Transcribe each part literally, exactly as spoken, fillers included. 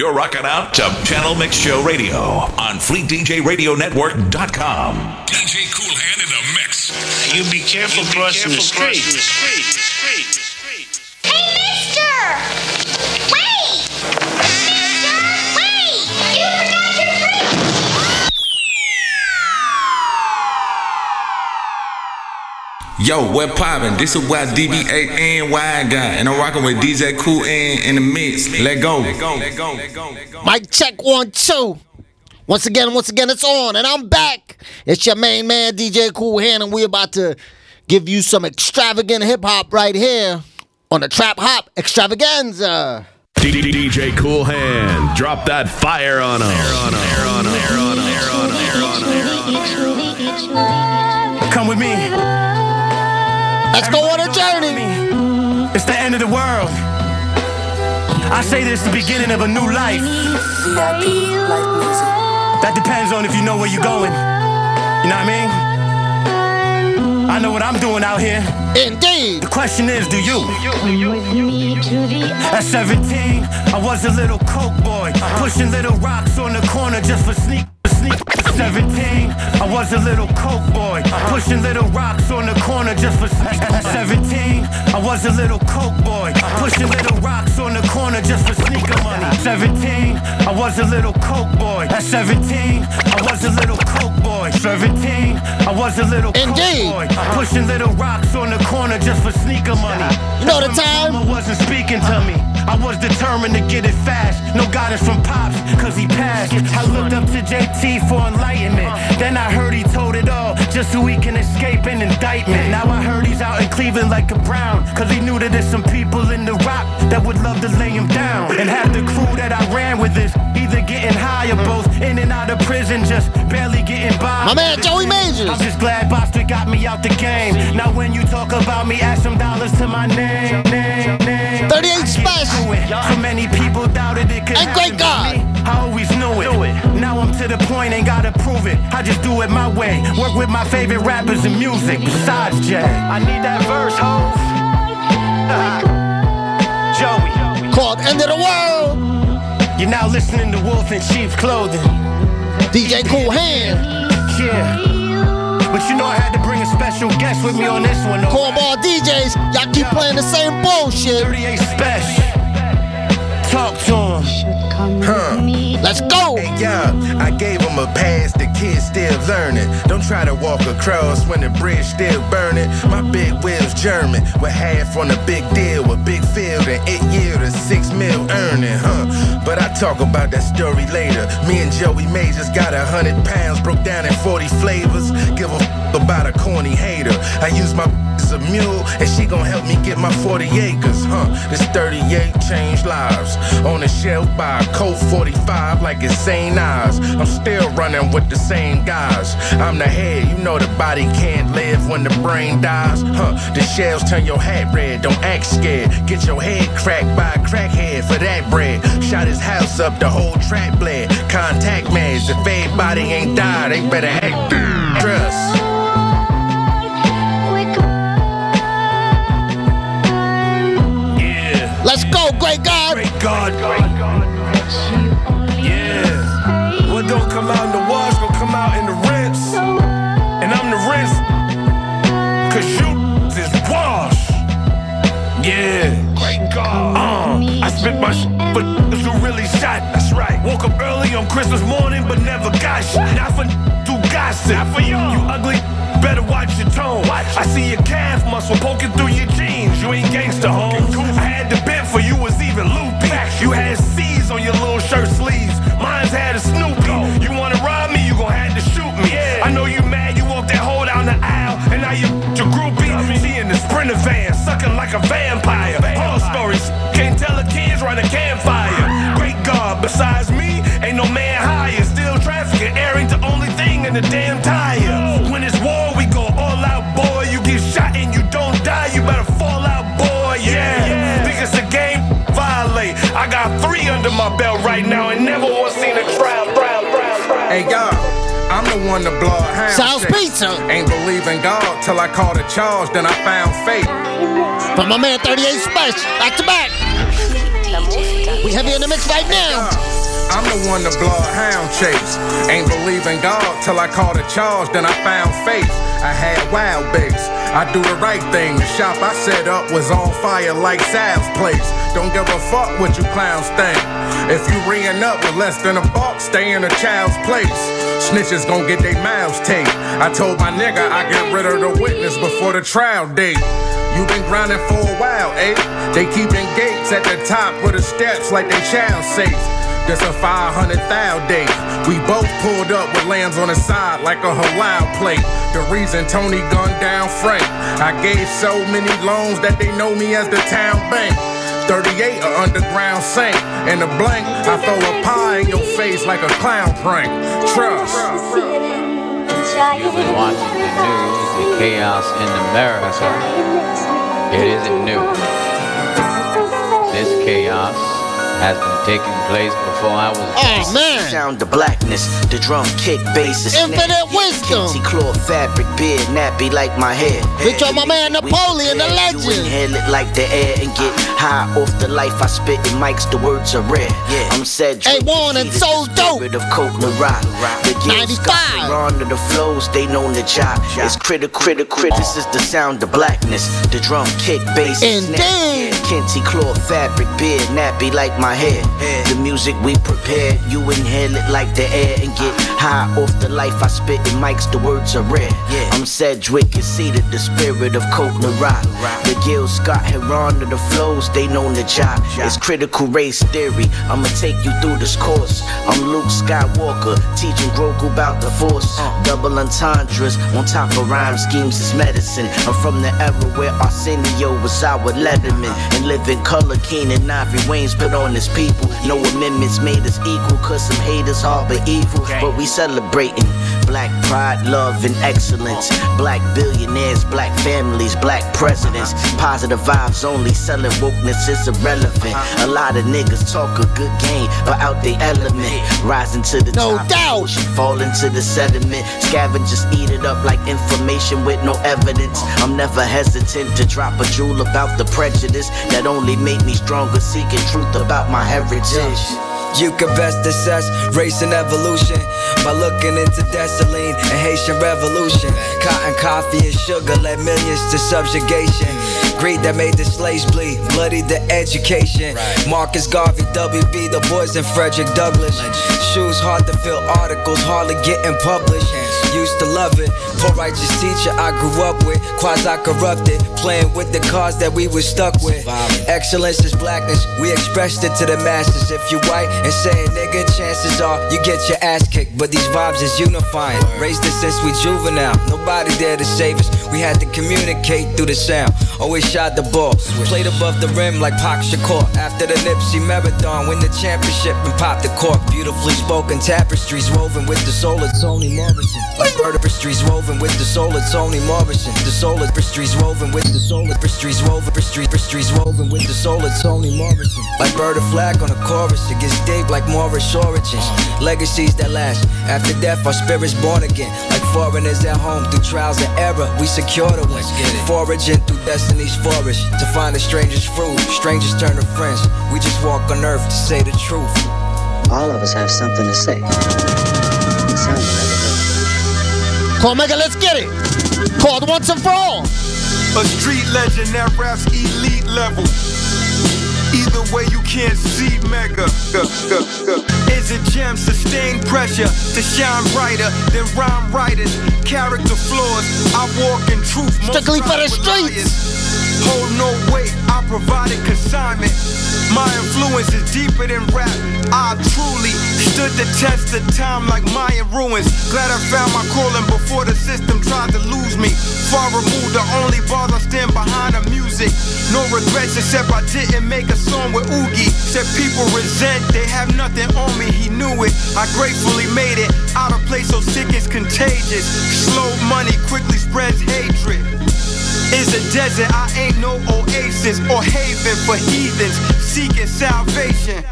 You're rocking out to Channel Mix Show Radio on Fleet D J Radio Network dot com. D J Cool Hand in the mix. You be careful crossing the street. Hey, mister! Wait! Mister, wait! You forgot your freak! Yo, what poppin'? This is why D B A N Y guy, and I'm rocking with D J Cool Hand in the mix. Let go. Mic check one, two. Once again, once again, it's on, and I'm back. It's your main man, D J Cool Hand, and we're about to give you some extravagant hip-hop right here on the Trap Hop Extravaganza. D J Cool Hand, drop that fire on him. Come with me. Let's go on a journey. It's the end of the world. I say that it's the beginning of a new life. That depends on if you know where you're going. You know what I mean? I know what I'm doing out here. Indeed. The question is, do you? At seventeen, I was a little coke boy, pushing little rocks on the corner just for sneak, sneak. seventeen, I was a little coke boy, pushing little rocks on the corner just for sneak. seventeen, I was a little coke boy, pushing little rocks on the corner just for sneaker money. seventeen, I was a little coke boy. At seventeen, I was a little coke boy. seventeen, I was a little Indeed. coke boy, pushing little rocks on the corner just for sneaker money. You know the time? Mama wasn't speaking to me. I was determined to get it fast. No guidance from Pops, cause he passed. I looked up to J T for enlightenment. Then I heard he told it all, just so he can escape an indictment. Now I heard he's out in Cleveland like a Brown, cause he knew that there's some people in the rock that would love to lay him down. And half the crew that I ran with is either getting high or both in and out of prison, just barely getting by. My man Joey Majors. I'm just glad Buster got me out the game. Now when you talk about me, add some dollars to my name. name, name. thirty-eight Spesh. So many people doubted it could happen to me. I always knew it. Now I'm to the point, ain't gotta prove it. I just do it my way. Work with my favorite rappers and music. Besides Jay, I need that verse, hoes. Uh-huh. Joey. Called End of the World. You're now listening to Wolf in Sheep's Clothing. D J Cool Hand. Yeah. But you know I had to bring a special guest with me on this one. Cornball D Js, y'all keep playing the same bullshit. thirty-eight Spesh. Talk to him. Huh. Let's go. Hey, y'all, I gave him a pass. The kid's still learning. Don't try to walk across when the bridge still burning. My big wheel's German. With half on the big deal. With big field and it yield a six mil earning, huh? But I talk about that story later. Me and Joey Majors got a hundred pounds. Broke down in forty flavors. Give a f*** about a corny hater. I use my as a mule. And she gon' help me get my forty acres, huh? This thirty-eight changed lives. On the shelf by Colt forty-five like it's Saint Ives. I'm still running with the same guys. I'm the head, you know the body can't live when the brain dies. Huh, the shells turn your hat red, don't act scared. Get your head cracked by a crackhead for that bread. Shot his house up, the whole track bled. Contact maze, if everybody ain't died, they better act dress. Let's go, Grea eight Gawd. Grea eight Gawd. Yeah. What don't come out in the wash, gon' come out in the rinse. And I'm the rinse. Cause you is wash. Yeah. Grea eight Gawd. Uh, I spit my shit, but you really shot. That's right. Woke up early on Christmas morning, but never got shit. Not for do gossip. Not for you. You ugly. Better watch your tone. Watch. I see your calf muscle poking through your jeans. You ain't gangsta, homes. I had the bent for you was even loopy. You had C's on your little shirt sleeves. Mine's had a Snoopy. You wanna rob me, you gon' have to shoot me. Yeah. I know you mad, you walked that hole down the aisle. And now you your groupie. I mean, she in the sprinter van, sucking like a vampire. Horror stories, can't tell the kids around a campfire. Great God, besides me, ain't no man higher. Still trafficking, air ain't the only thing in the damn tire. When it's war, I got three under my belt right now and never once seen a trial, trial, trial, trial. Hey, y'all, I'm the one to blow a hound. Sounds pizza. Ain't believe in God till I called a charge, then I found faith. But my man, thirty-eight Spesh, back to back. We have you in the mix right now. I'm the one to blow a hound chase. Ain't believe in God till I caught a charge, then I found faith. I had wild base. I do the right thing. The shop I set up was on fire like Sal's place. Don't give a fuck what you clowns think. If you ringing up with less than a buck, stay in a child's place. Snitches gon' get their mouths taped. I told my nigga I get rid of the witness before the trial date. You been grinding for a while, eh? They keeping gates at the top of the steps like they child safe. This a five hundred thou day. We both pulled up with lambs on the side like a halal plate. The reason Tony gunned down Frank. I gave so many loans that they know me as the town bank. thirty-eight a underground saint. In the blank, I throw a pie in your face like a clown prank. Trust. You've been watching the news, the chaos in America. It isn't new. This chaos has been taking place before I was. Oh man! Sound the blackness, the drum kick, bass, the infinite wisdom. Kinty claw, fabric, beard, nappy like my hair. Bitch, on my man Napoleon, the legend. You inhale it like the air and get high off the life I spit in mics. The words are rare. Yeah, I'm Cedric. Hey, Warren and so dope. Of Coke La Rock, the Gil Scott Heron of the flows, they know the job. It's critical, critical. This is the sound of blackness, the drum kick, bass, indeed. Kinty claw, fabric, beard, nappy like my. Head. The music we prepare, you inhale it like the air and get high off the life I spit in mics. The words are rare. Yeah. I'm Cedric, and seated the spirit of Coke La Rock. The Gil Scott Heron of the flows, they know the job. It's critical race theory. I'ma take you through this course. I'm Luke Skywalker, teaching Grogu about the force. Double entendres on top of rhyme schemes is medicine. I'm from the era where Arsenio was out with Letterman and Living Color. Keenan Ivory Wayans put on the people, no amendments made us equal, cause some haters harbor evil, but we celebrating black pride, love, and excellence. Black billionaires, black families, black presidents. Positive vibes only, selling wokeness is irrelevant. A lot of niggas talk a good game, but out they element. Rising to the no top, doubt. Ocean, falling to the sediment. Scavengers eat it up like information with no evidence. I'm never hesitant to drop a jewel about the prejudice that only made me stronger, seeking truth about my heritage. You can best assess race and evolution by looking into Dessaline and Haitian revolution. Cotton, coffee, and sugar led millions to subjugation. Greed that made the slaves bleed, bloodied the education. Marcus Garvey, W B, the boys, and Frederick Douglass. Shoes hard to fill, articles hardly getting published. Used to love it. Poor Righteous Teacher I grew up with. Quasi-corrupted, playing with the cause that we were stuck with. Excellence is blackness, we expressed it to the masses. If you white and saying nigga, chances are you get your ass kicked. But these vibes is unifying. Raised it since we juvenile, nobody there to save us. We had to communicate through the sound. Always shot the ball, played above the rim like Pac Shakur. After the Nipsey Marathon, win the championship and pop the cork. Beautifully spoken tapestries woven with the soul of Toni Morrison. Like tapestries woven with the soul of Toni Morrison. The soul of tapestries woven with the soul of tapestries woven tapestries woven with the soul of Toni Morrison. Like bird of flag on a chorus, it gets deep like Moorish origins. Legacies that last after death, our spirits born again. Like foreigners at home through trials and error, we secure the win. Foraging through destiny's forest to find a stranger's fruit. Strangers turn to friends. We just walk on earth to say the truth. All of us have something to say. Something. Call Mega, let's get it. Called once and for all. A street legend that raps elite level. Either way, you can't see Mega. Is a gem, sustained pressure to shine brighter than rhyme writers. Character flaws, I walk in truth. Strictly for the streets. Hold no weight, I provided consignment. My influence is deeper than rap. I truly stood the test of time like Mayan ruins. Glad I found my calling before the system tried to lose me. Far removed, the only bars I stand behind the music. No regrets except I didn't make a song with Oogie. Said people resent, they have nothing on me, he knew it. I gratefully made it out of place so sick it's contagious. Slow money quickly spreads hatred. It's a desert, I ain't no oasis or haven for heathens seeking salvation.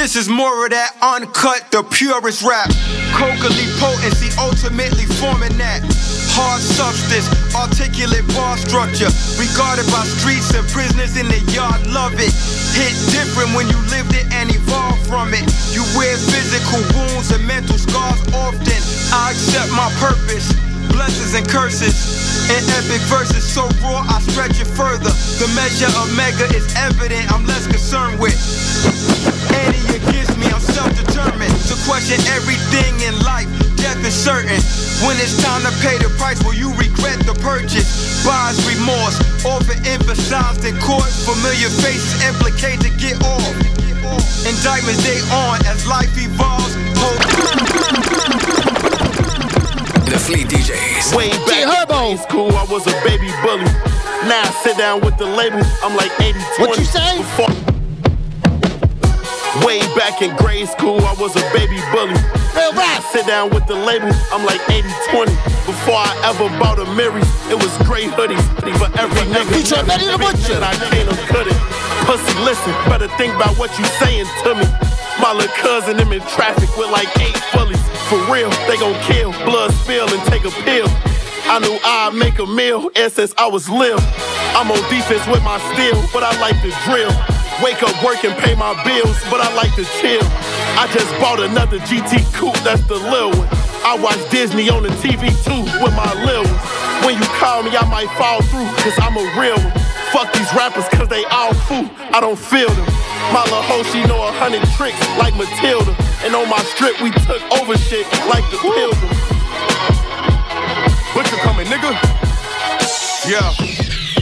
This is more of that uncut, the purest rap. Cocally potency, ultimately forming that hard substance, articulate bar structure, regarded by streets and prisoners in the yard. Love it, hit different when you lived it and evolved from it. You wear physical wounds and mental scars often. I accept my purpose, blessings and curses, in epic verses so raw I stretch it further. The measure of mega is evident, I'm less concerned with any against me, I'm self-determined to question everything in life. Death is certain. When it's time to pay the price, will you regret the purchase? Buys remorse, overemphasized in court. Familiar faces implicate to get off. Indictments they on as life evolves. The Fleet D Js. Way back in school, I was a baby bully. Now I sit down with the label. I'm like eighty twenty. What you say? Before... Way back in grade school, I was a baby bully. Real rap. Sit down with the label, I'm like eighty twenty. Before I ever bought a Mary, it was gray hoodies for every nigga. He tried to butcher. I can't uncut it. Pussy, listen, better think about what you saying to me. My little cousin, them in traffic with like eight bullies. For real, they gon' kill, blood spill and take a pill. I knew I'd make a meal, and since I was little, I'm on defense with my steel, but I like to drill. Wake up, work, and pay my bills, but I like to chill. I just bought another G T coupe, that's the lil one. I watch Disney on the T V too with my lil ones. When you call me, I might fall through, cause I'm a real one. Fuck these rappers, cause they all fool, I don't feel them. My lil' hoe, she know a hundred tricks like Matilda. And on my strip, we took over shit like the Pilgrim. Butcher coming, nigga? Yeah.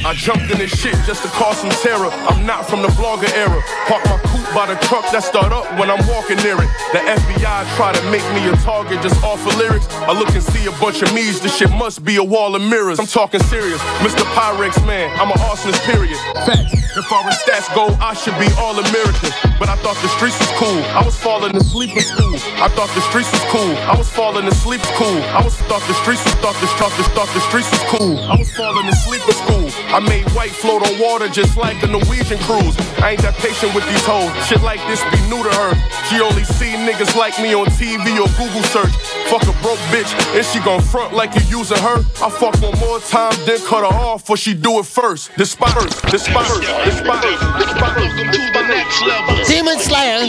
I jumped in this shit just to cause some terror. I'm not from the blogger era. Park my coupe by the truck that start up when I'm walking near it. The F B I try to make me a target just off of lyrics. I look and see a bunch of me's. This shit must be a wall of mirrors. I'm talking serious, Mister Pyrex man. I'm an arsonist, period. Fact. If our stats go, I should be all American. But I thought the streets was cool. I was falling asleep in school. I thought the streets was cool. I was falling asleep in school. I was thought the streets was thought the thought the thought the streets was cool. I was falling asleep in school. I made white float on water just like a Norwegian cruise. I ain't that patient with these hoes. Shit like this be new to her. She only see niggas like me on T V or Google search. Fuck a broke bitch, and she gon' front like you using her. I fuck one more time, then cut her off, or she do it first. This spot hurts, this spot hurts, this spot hurts, this spot hurts. Welcome to the next level. Demon Slayer.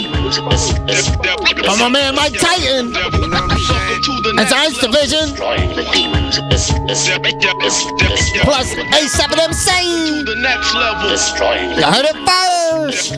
By my man Mike Titan. That's Ice Division. Plus A$AP and Insane. You heard it first.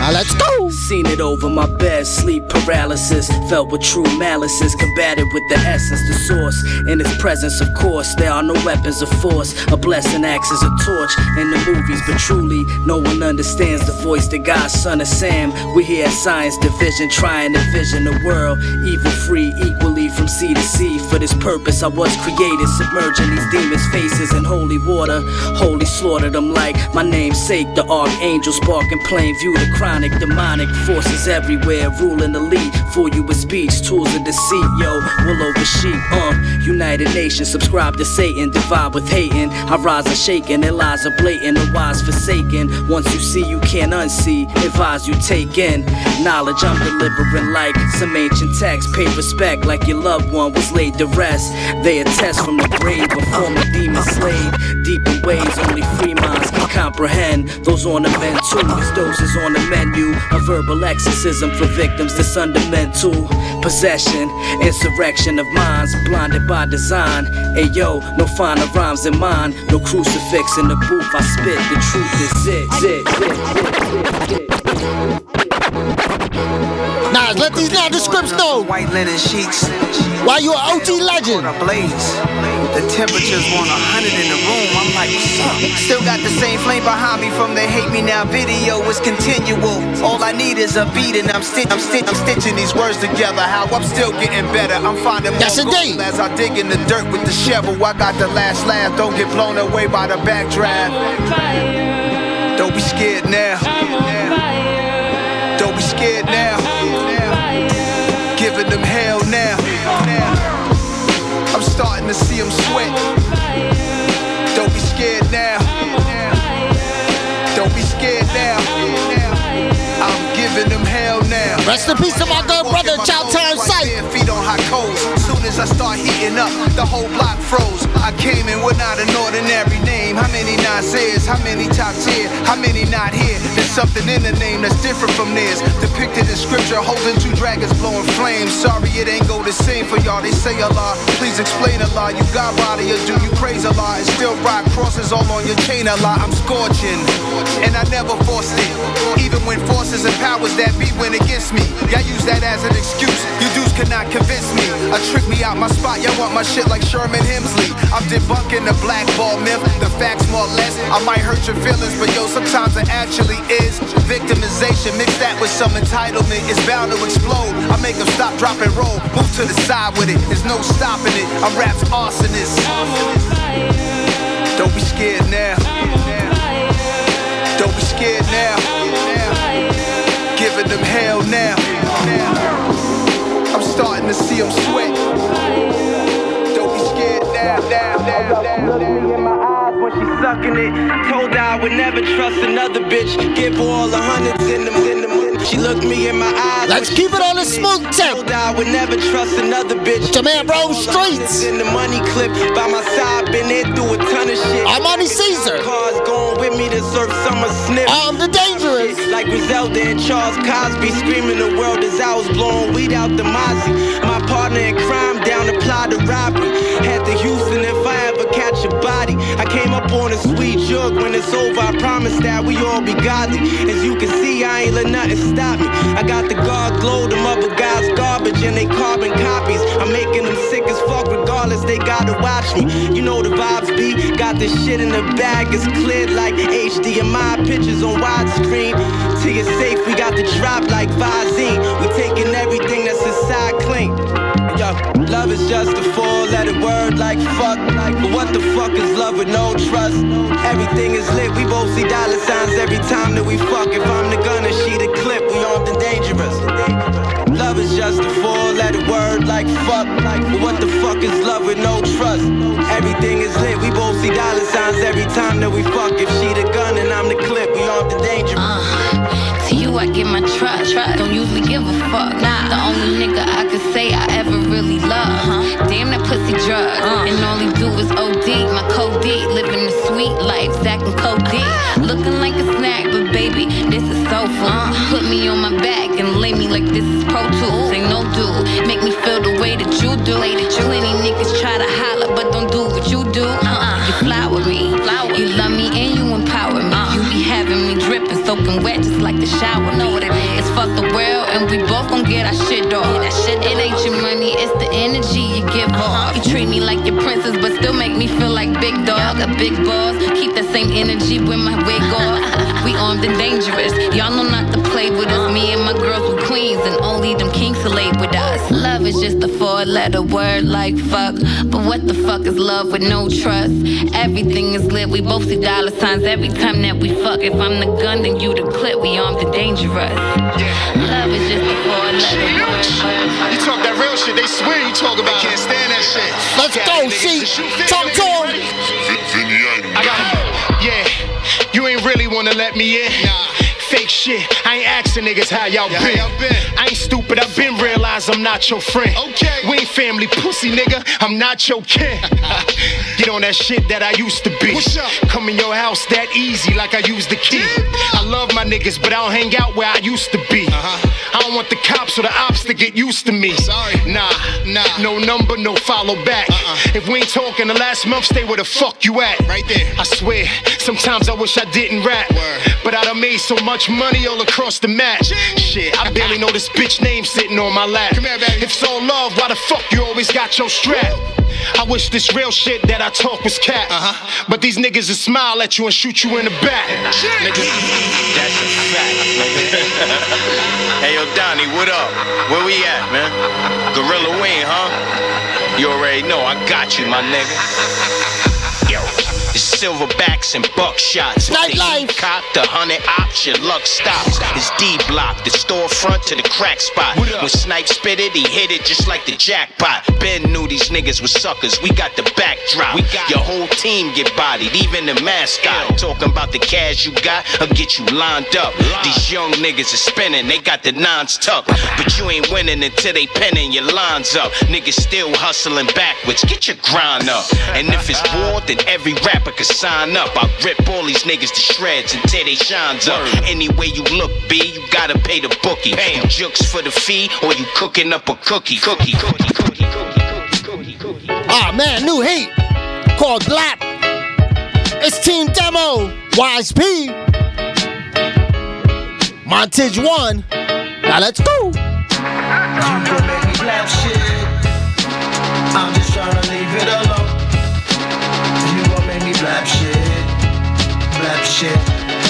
Now let's go. Seen it over my bed, sleep paralysis. Felt with true malices, combated with the essence, the source. In its presence, of course, there are no weapons of force. A blessing acts as a torch in the movies, but truly, no one understands the voice that God's son of Sam. We here at Science Division, trying to vision the world, evil free, equally from sea to sea. For this purpose, I was created, submerging these demons' faces in holy water. Holy slaughtered them like my namesake, the archangel, sparking plain view to crime. Demonic forces everywhere, ruling elite. Fool you with speech, tools of deceit. Yo, wool over sheep, uh United Nations, subscribe to Satan. Divide with hating, I rise and shaking. Their lies are blatant, the wise forsaken. Once you see, you can't unsee. Advise you take in knowledge I'm delivering like some ancient text. Pay respect like your loved one was laid to rest. They attest from the grave, a form of demon slave. Deep in ways only free minds can comprehend. Those on the men too, as those is on the men. You, a verbal exorcism for victims that's under mental possession. Insurrection of minds blinded by design. Ayo, no finer rhymes in mine. No crucifix in the booth, I spit the truth is it. Nah, let these nondescripts know. White linen sheets. Why you an O T legend? The temperature's one hundred in the room, I'm like, what's up? Still got the same flame behind me from the Hate Me Now video, it's continual. All I need is a beat and I'm, sti- I'm, sti- I'm stitching these words together. How I'm still getting better, I'm finding more gold as I dig in the dirt with the shovel. I got the last laugh, don't get blown away by the backdraft. Don't be scared now. Don't be scared now. Giving them hell now. I'm starting to see them sweat. Don't be scared now. Don't be scared now. I down. Rest in peace to my good brother, Chow Town Sight. Feet on hot coals. Soon as I start heating up, the whole block froze. I came in with not an ordinary name. How many Nazirs? How many top tier? How many not here? There's something in the name that's different from theirs. Depicted in scripture, holding two dragons, blowing flames. Sorry, it ain't go the same for y'all. They say Allah. Please explain Allah. You got body or do you praise Allah? It's still rock crosses all on your chain Allah. I'm scorching, and I never forced it. Even when forces and powers that be went against me, y'all use that as an excuse. You dudes cannot convince me. I trick me out my spot. Y'all want my shit like Sherman Hemsley. I'm debunking the black ball myth. The facts more or less. I might hurt your feelings, but yo, sometimes it actually is victimization. Mix that with some entitlement. It's bound to explode. I make them stop, drop, and roll. Move to the side with it. There's no stopping it. I'm rap's arsonist. Don't be scared now. Don't be scared now. Giving them hell now. I'm starting to see them sweat. Don't be scared now. I got blood in my eyes when she sucking it. Told her I would never trust another bitch. Give her all the hundreds in them, in them. She looked me in my eyes. Let's keep it on the smooth tip. I would never trust another bitch. It's your man, bro, streets. In the money clip by my side, been in through a ton of shit. I'm on the Caesar. Cars going with me to surf summer sniff. I'm the dangerous. Like Griselda and Charles Cosby screaming the world as I was blowing weed out the mozzie. My partner in crime down the plot of robbery. Had to Houston if I ever catch a body. I came up on a sweet jug. When it's over, I promise that we all be godly. As you can see, I ain't let nothing stop me. I got the guard glow, them other guys garbage and they carbon copies. I'm making them sick as fuck regardless, they gotta watch me. You know the vibes be, got this shit in the bag, it's cleared like H D M I pictures on widescreen. Till you're safe, we got the drop like Visine. We taking everything that's inside clean. Yo, love is just a four-letter word like fuck. Like, but what the fuck is love with no trust? Everything is lit, we both see dollar signs every time that we fuck. If I'm the gunner, she the clip, we armed and dangerous. Love is just a four-letter word like fuck. Like, but what the fuck is love with no trust? Everything is lit, we both see dollar signs every time that we fuck. If she the gun and I'm the clip, we armed and dangerous. Uh, to you I give my trust. Don't usually give a fuck. Nah, the only nigga I could say I ever really love. Uh-huh. Damn that pussy drug. Uh-huh. And all he do is O D. My Coke D, living the sweet life, Zach and Coke D. Uh-huh. Looking like a snack, but baby, this is so fun. Uh-huh. Put me on my back and lay me like this is Pro Tools. Ain't no dude, make me feel the way that you do. Plenty niggas try to holler, but don't do what you do. Uh-uh. You fly with me, fly with you me. Love me and you empower me. Uh-huh. You be having me dripping, soaking wet just like the shower. Know what it is? It's fuck the world, and we both gon' get our shit off. Yeah, that shit it off. Ain't your money, it's the energy you give off. Uh-huh. You treat me like your princess, but still make me feel like big dog. A big boss, keep that same energy with my wig off. We armed and dangerous, y'all know not to play with us. Me and my girls were queens, and only them kings lay with us. Love is just a four-letter word like fuck. But what the fuck is love with no trust? Everything is lit, we both see dollar signs every time that we fuck. If I'm the gun, then you the clip, we armed and dangerous. Love is just a four-letter word. You talk that real shit, they swear you talk about it. Can't stand that shit. Let's go, see. Talk to him. I got him. Yeah, you ain't really wanna let me in. Nah. Fake shit, I ain't asking niggas how y'all, yeah, been. How y'all been. I ain't stupid, I've been realized I'm not your friend. Okay. We ain't family, pussy nigga, I'm not your kin. Get on that shit that I used to be. What's up? Come in your house that easy, like I used the key. Yeah. I love my niggas, but I don't hang out where I used to be. Uh-huh. I don't want the cops or the ops to get used to me. Sorry. Nah, nah. No number, no follow back. Uh-uh. If we ain't talking the last month, stay where the fuck you at. Right there. I swear, sometimes I wish I didn't rap. Word. But I done made so much money all across the mat. Shit, I barely know this bitch name sitting on my lap. Come here, baby. If it's all love, why the fuck you always got your strap? I wish this real shit that I talk was cap. Uh-huh. But these niggas will smile at you and shoot you in the back. Niggas, that's a fact. Hey, yo, Donnie, what up? Where we at, man? Gorilla Wing, huh? You already know, I got you, my nigga. Yo, it's silverbacks and buckshots. Nightlife. Cop the hundred ops, your luck stops. It's D Block, the storefront to the crack spot. When Snipe spit it, he hit it just like the jackpot. Ben knew these niggas was suckers. We got the backdrop. We got your whole team get bodied, even the mascot. Talking about the cash you got, I'll get you lined up. These young niggas are spinning, they got the nines tucked. But you ain't winning until they pinning your lines up. Niggas still hustling backwards, get your grind up. And if it's war, then every rapper can sign up. I rip all these niggas to shreds until they shines up. Any way you look, B, you gotta pay the bookie. Damn. Jukes for the fee, or you cooking up a cookie. Cookie, cookie, cookie, cookie, cookie, cookie. Ah, man, new heat called Black. It's Team Demo, Wise P, Montage One. Now let's go. You gon' make me laugh, shit. I'm just tryna leave it alone. You gon' make me laugh, shit. Laugh, shit.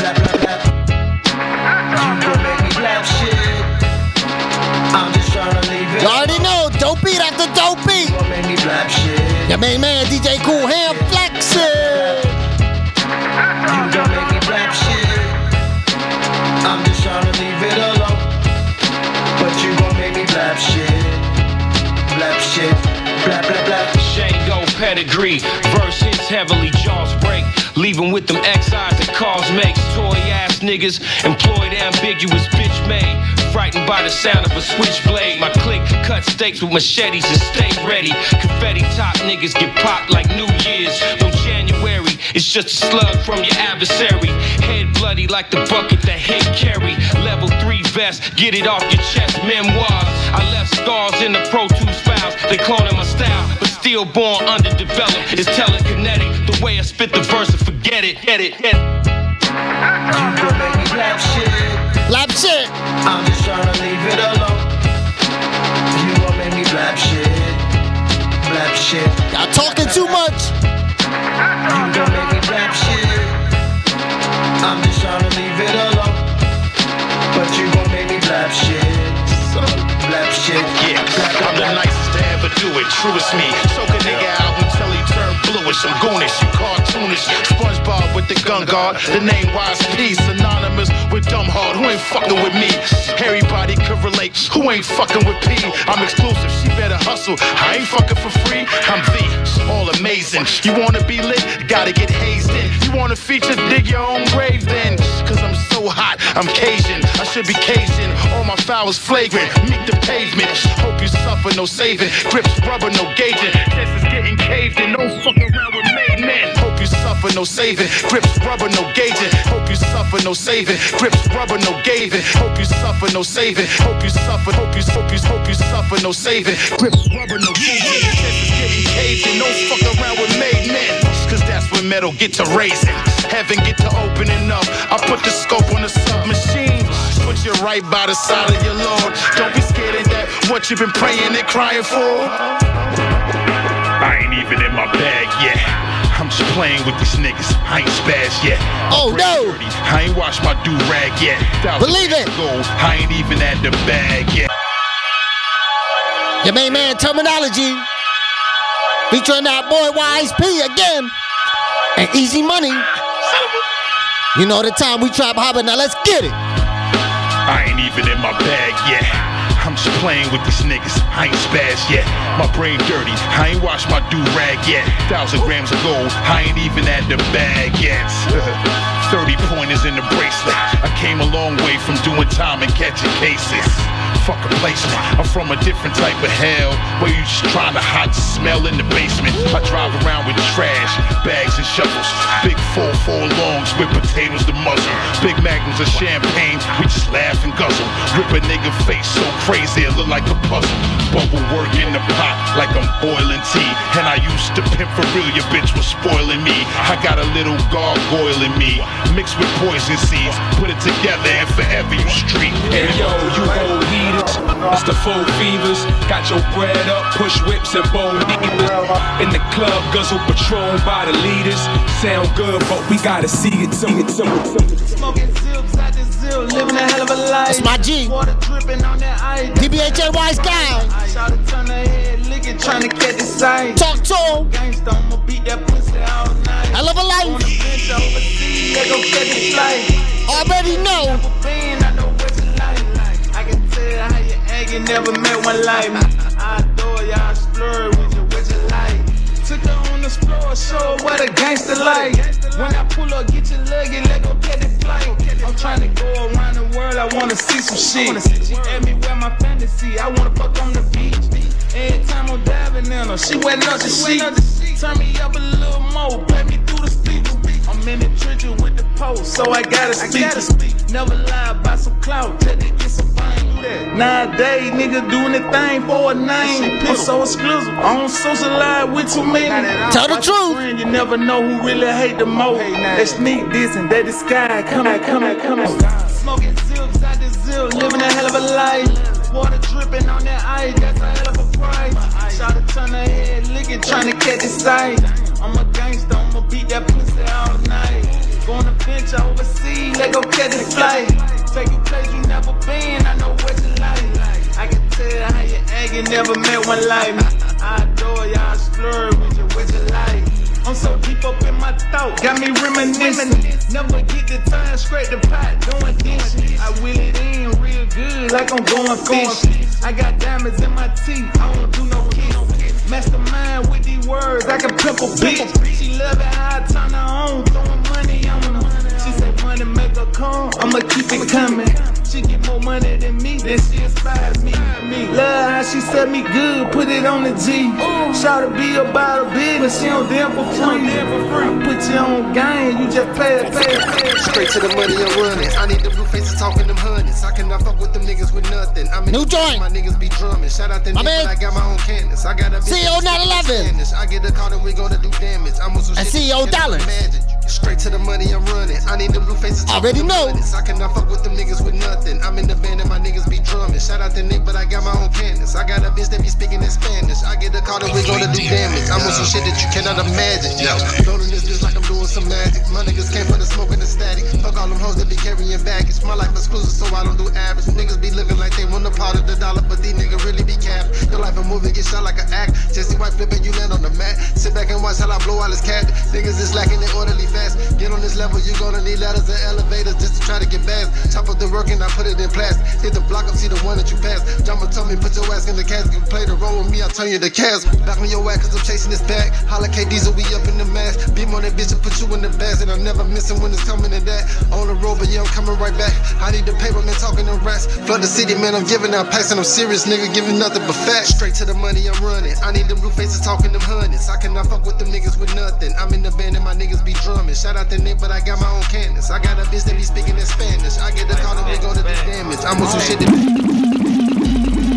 Laugh, laugh, laugh. You gon' make me laugh, shit. I'm just tryna leave it. You already know, dope beat after dope beat. You gon' make me laugh, shit. Your main man, D J Cool Hand flexing. You gon' make me laugh, shit. I'm just tryna leave it alone. But you gon' make me blap shit, blap shit, blap blap blap. Shango pedigree, verse hits heavily, jaws break. Leave them with them X I's and cars makes. Toy ass niggas, employed ambiguous bitch made. Frightened by the sound of a switchblade. My clique cut steaks with machetes and stay ready. Confetti top niggas get popped like New Year's. No January. It's just a slug from your adversary. Head bloody like the bucket that hit carry. Level three vest, get it off your chest. Memoirs, I left scars in the Pro Tools files. They cloning my style, but still born underdeveloped. It's telekinetic, the way I spit the verse and forget it. Get it, get it. You gon' make me blap shit. Blap shit. I'm just tryna leave it alone. You gon' make me blap shit. Blap shit. Y'all talking too much. You gon' make me blap shit. I'm just tryna leave it alone. But you gon' make me blap shit. Blap shit. Yeah, I'm the nicest to ever do it. Truest me. Soak a nigga out until he turn bluish. I'm goonish, you cartoonish. SpongeBob with the gun guard. The name Wise P, synonymous with dumb hard. Who ain't fucking with me? Everybody could relate. Who ain't fucking with P? I'm exclusive. She better hustle. I ain't fucking for free. I'm the all amazing. You wanna be lit? Gotta get hazed in. You wanna feature? Dig your own grave then. Cause I'm so hot, I'm Cajun. I should be Cajun. All my foul is flagrant. Meet the pavement. Hope you suffer, no saving. Grips rubber, no gauging. This is getting caved in. No fucking around with made men. Hope you suffer, no saving. Grips rubber, no gauging. Hope you suffer, no saving. Grips rubber, no gaving. Hope you suffer, no saving. Hope you suffer, hope you, hope you, hope you suffer, no saving. Grips rubber, no gaving. This is getting caved in. No fuck around with made men. Cause that's when metal get to raising. Heaven get to opening up. I put the scope on the submachine. Put you right by the side of your Lord. Don't be scared of that. What you been praying and crying for? I ain't even in my bag yet. I'm just playing with these niggas. I ain't spaz yet. Oh no! Dirty. I ain't washed my do-rag yet. Thousand believe it! Gold. I ain't even at the bag yet. Your main man Terminology. Featuring that boy Wise P again. And Easy Money. You know the time we trap hopping. Now let's get it. I ain't even in my bag yet. I'm just playing with these niggas. I ain't spaz yet. My brain dirty. I ain't washed my do-rag yet. Thousand grams of gold. I ain't even at the bag yet. thirty pointers in the bracelet. I came a long way from doing time and catching cases. Fuck a placement, I'm from a different type of hell where you just trying to hide the smell in the basement. I drive around with trash, bags and shovels. Big four four longs with potatoes to muzzle. Big magnums of champagne, we just laugh and guzzle. Rip a nigga face so crazy it look like a puzzle. Bubble work in the pot like I'm boiling tea. And I used to pimp for real, your bitch was spoiling me. I got a little gargoyle in me, mixed with poison seeds. Put it together and forever you street. And yo, you hold heat. It's the full fevers. Got your bread up, push whips and bowl dealers. In the club, guzzle patrolled by the leaders. Sound good, but we gotta see it. Smoking zills at the zill living a hell of a life. That's my G. Water dripping on that ice. D B A N Y guy. Shout out to the head, licking, trying to catch the sight. Talk to him. Gangsta, I'ma beat that pussy all night. I love a life. On the bench overseas, they gon' catch the flight. Already know. Never been, I know what your life like. I can tell how you act, you never met one like me. I adore y'all, slur with your what you like. Took her on the floor, show her what a gangster like. When I pull up, get your luggage, let go get it flight. I'm tryna go around the world, I wanna see some shit. She asked me where my fantasy, I wanna fuck on the beach. Every time I'm diving in her, she wet up the sheet. Turn me up a little more, play me through the speakers. I'm in the trenches with the post, so I gotta speak. Never lie about some clout, till they get some fame. Nowadays, nigga doing the thing for a name. I'm so exclusive. I don't socialize with too many. Tell the truth. You never know who really hate the most. They sneak this and they disguise. Come on, come on, come on. Smoking zips out the zip, living a hell of a life. Water dripping on that ice, that's a hell of a price. Shot a ton of head, licking, trying to catch the sight. I'm a gangster, I'ma beat that pussy all night. On the bench overseas, let go catch the flight. Take a place you never been, I know what you like. I can tell how you act, you never met one like me. I adore y'all, slur with you, what you like. I'm so deep up in my thought, got me reminiscing. Never get the time, scrape the pot, doing this. I wheel it in real good, like I'm going fishing. I got diamonds in my teeth, I don't do no kiss. Mastermind with these words, I can pimp a bitch. She love it how I turn her on, throwing money on her. She say money make her come, I'ma keep it coming. She get more money than me, then she inspires me. Love how she set me good, put it on the G. Shout to be about a bitch, but she don't damn for free. I put you on game, you just play it, play it, play it. Straight to the money and running. I need the blue faces talking them hundreds. I cannot fuck with them niggas with nothing. I'm in new joint. My niggas be drumming. Shout out to them niggas, I got my own cannons. I got a bitch. C E O nine eleven. I get the call and we gonna do damage. I'm on some shit. And C E O Dollars. Straight to the money, I'm running. I need them blue faces. Already know. I cannot fuck with them niggas with nothing. I'm in the band and my niggas be drumming. Shout out to Nick, but I got my own cannons. I got a bitch that be speaking in Spanish. I get the call and we gonna do damage. I'm on some shit that you cannot imagine. Yo, rolling this bitch like I'm doing some magic. My niggas came for the smoke and the static. Fuck all them hoes that be carrying baggage. My life exclusive, so I don't do average. Niggas be looking like they want a part of the dollar, but these niggas really be capped. Your life a movie, get shot like an act. Jesse White flipping, you land on the mat. Sit back and watch how I blow out his cap. Niggas is lacking in orderly fashion. Get on this level, you gonna need ladders and elevators just to try to get past. Top of the work and I put it in plastic. Hit the block up, see the one that you passed. Jama told me, put your ass in the casket. Play the role with me, I'll turn you to Cas. Back on your ass, cause I'm chasing this bag. Holla K Diesel, we up in the mask. Beam on that bitch and put you in the bags. And I'm never missing when it's coming to that. On the road, but yeah, I'm coming right back. I need the paper, man, talking to rats. Flood the city, man, I'm giving out packs. And I'm serious, nigga, giving nothing but facts. Straight to the money, I'm running. I need them blue faces talking them hundreds. I cannot fuck with them niggas with nothing. I'm in the band and my niggas be drumming. Shout out to Nick, but I got my own cannons. I got a bitch that be speaking in Spanish. I get the call and we go to the damage. I'm on some shit that...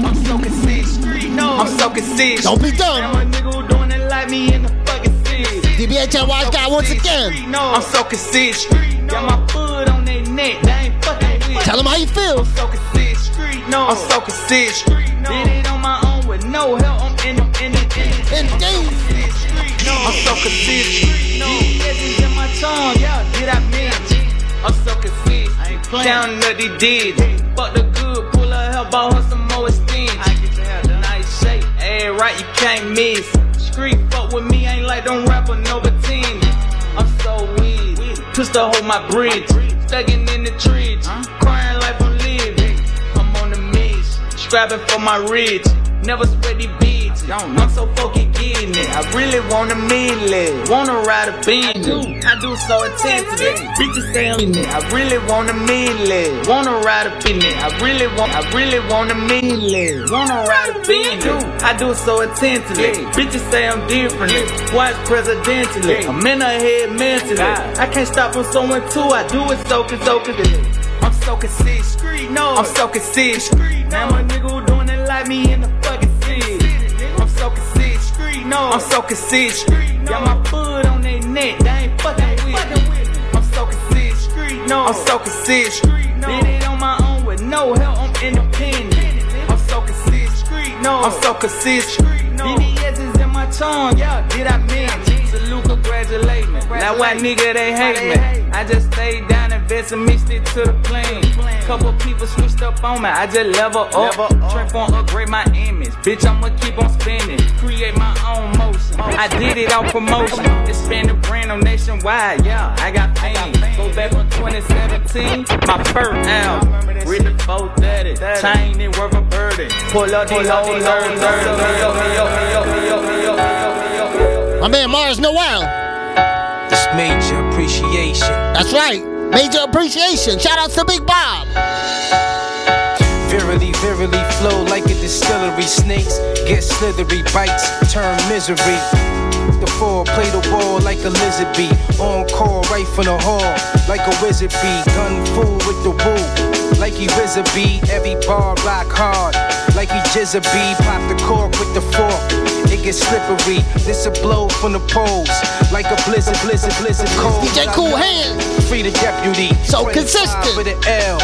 I'm so conceited. No, I'm so conceited. Don't be dumb. I'm a nigga who doing it like me in the fucking city. D B H N Y guy once again. No, I'm so conceited. Got my foot on their neck. They ain't fucking with. Tell them how you feel. I'm so conceited. No, I'm so conceited. Did it on my own with no help. I'm in the in the in. No, I'm so conceited. No, it's in my tongue. Yeah, did I mention? I'm so conceited. I ain't playing. Down that he did. Fuck the good, pull her help, bought her some more steam. I get to have the nice shape. Hey, right, you can't miss. Street fuck with me, ain't like them rapper number ten. I'm so weird. Pissed to hold my bridge. Thugging in the trees, crying like I'm living. I'm on the mix, scrapping for my ridge. Never spread these beads. I'm so fucking getting it. I really want a million. Wanna ride a bean. I do, I do so intensely. Bitches say I'm in it. I really want a million. Wanna ride a bean. I really want, I really want a million. Wanna ride a bean. I do so intensely. Bitches say I'm different. Watch presidentially. I'm in her head mentally. I can't stop from sewing too. I do it so consistently. I'm so conceited. No, I'm so conceited. Now my nigga who doing it like me in the fucking city. I'm so conceited. No, I'm so conceited. Got my foot on their neck. They ain't fucking with me. I'm so conceited. No, I'm so conceited. Did it on my own with no help. I'm independent. I'm so conceited. No, I'm so conceited. D D S is in my tongue. Y'all did I mention? Salute, congratulate me. Now why nigga they hate me? I just stay down and and mixed it to the plane. Couple people switched up on me, I just level up. Trap on upgrade my image, bitch, I'ma keep on spinning. Create my own motion, I did it on promotion. Expand the brand on nationwide, yeah, I got fame. Go back on twenty seventeen, my first album. Read the four thirty, chain it worth a burden. Pull up the whole third. My man Mars Noel. This major appreciation. That's right, major appreciation. Shout out to Big Bob. Virally, virally flow like a distillery. Snakes get slithery, bites turn misery. The four play the ball like a lizard bee. On call right from the hall like a wizard bee. Gun fool with the woo like he wizard bee. Every bar rock hard like he jizz a bee. Pop the cork with the fork, it gets slippery. This a blow from the poles like a blizzard, blizzard, blizzard cold. D J Cool Hand, free the deputy. So consistent with an L,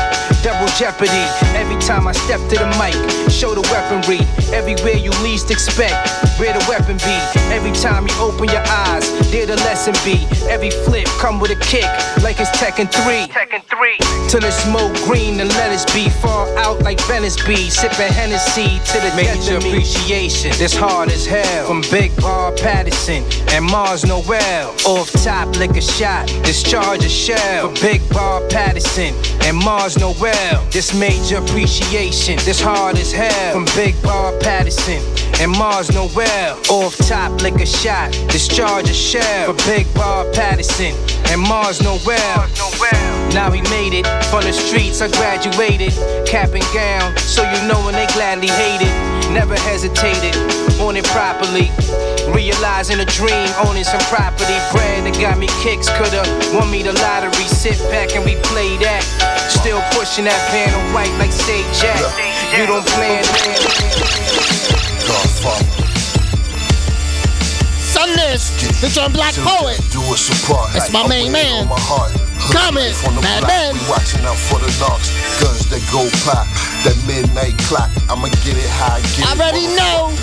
double jeopardy. Every time I step to the mic, show the weaponry. Everywhere you least expect, where the weapon be. Every time you open your eyes, there the lesson be. Every flip come with a kick like it's Tekken three. Tekken three. Till it's smoke green and lettuce be. Fall out like Venice be. Sipping Hennessy to the major appreciation. This hard as hell. From Big Bob Patterson and Mars Noel. Off top, lick a shot, discharge a shell. From Big Bob Patterson and Mars Noel. This major appreciation, this hard as hell. From Big Bob Patterson and Mars Noel. Off top, lick a shot, discharge a shell. From Big Bob Patterson and Mars Noel. Now we made it, from the streets I graduated. Cap and gown, so you know when they gladly hate it. Never hesitated, on it proud. Realizing a dream, owning some property. Brand that got me kicks, coulda won me the lottery. Sit back and we play that. Still pushing that pan of white like Say Jack. You don't plan that. Godfather. Sunless, the John Black Poet. Do us apart. That's my main man. My heart. Comment, man, man. We watching out for the knocks. Guns that go pop. That midnight clock, I'ma get it how I get I it. I already know.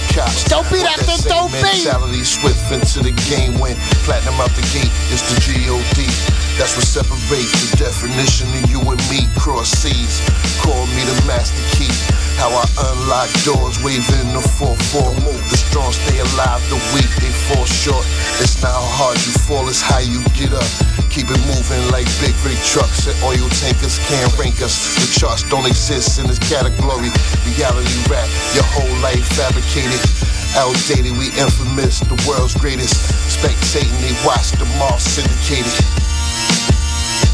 Don't be that, that don't be. Mentality swift into the game when platinum out the gate is the G O D. That's what separates the definition of you and me. Cross seas, call me the master key. How I unlock doors, waving the four four move. The strong stay alive, the weak they fall short. It's not how hard you fall, it's how you get up. Keep it moving like big rig trucks and oil tankers can't rank us. The charts don't exist in this category. Reality rap, your whole life fabricated. Outdated, we infamous, the world's greatest. Spectating, they watch the mob syndicated.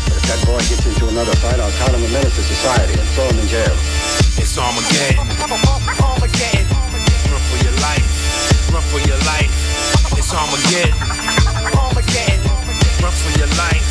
But if that boy gets into another fight, I'll count him a menace to society and throw him in jail. It's Armageddon. Armageddon. Run for your life. Run for your life. It's Armageddon. Armageddon. Run for your life.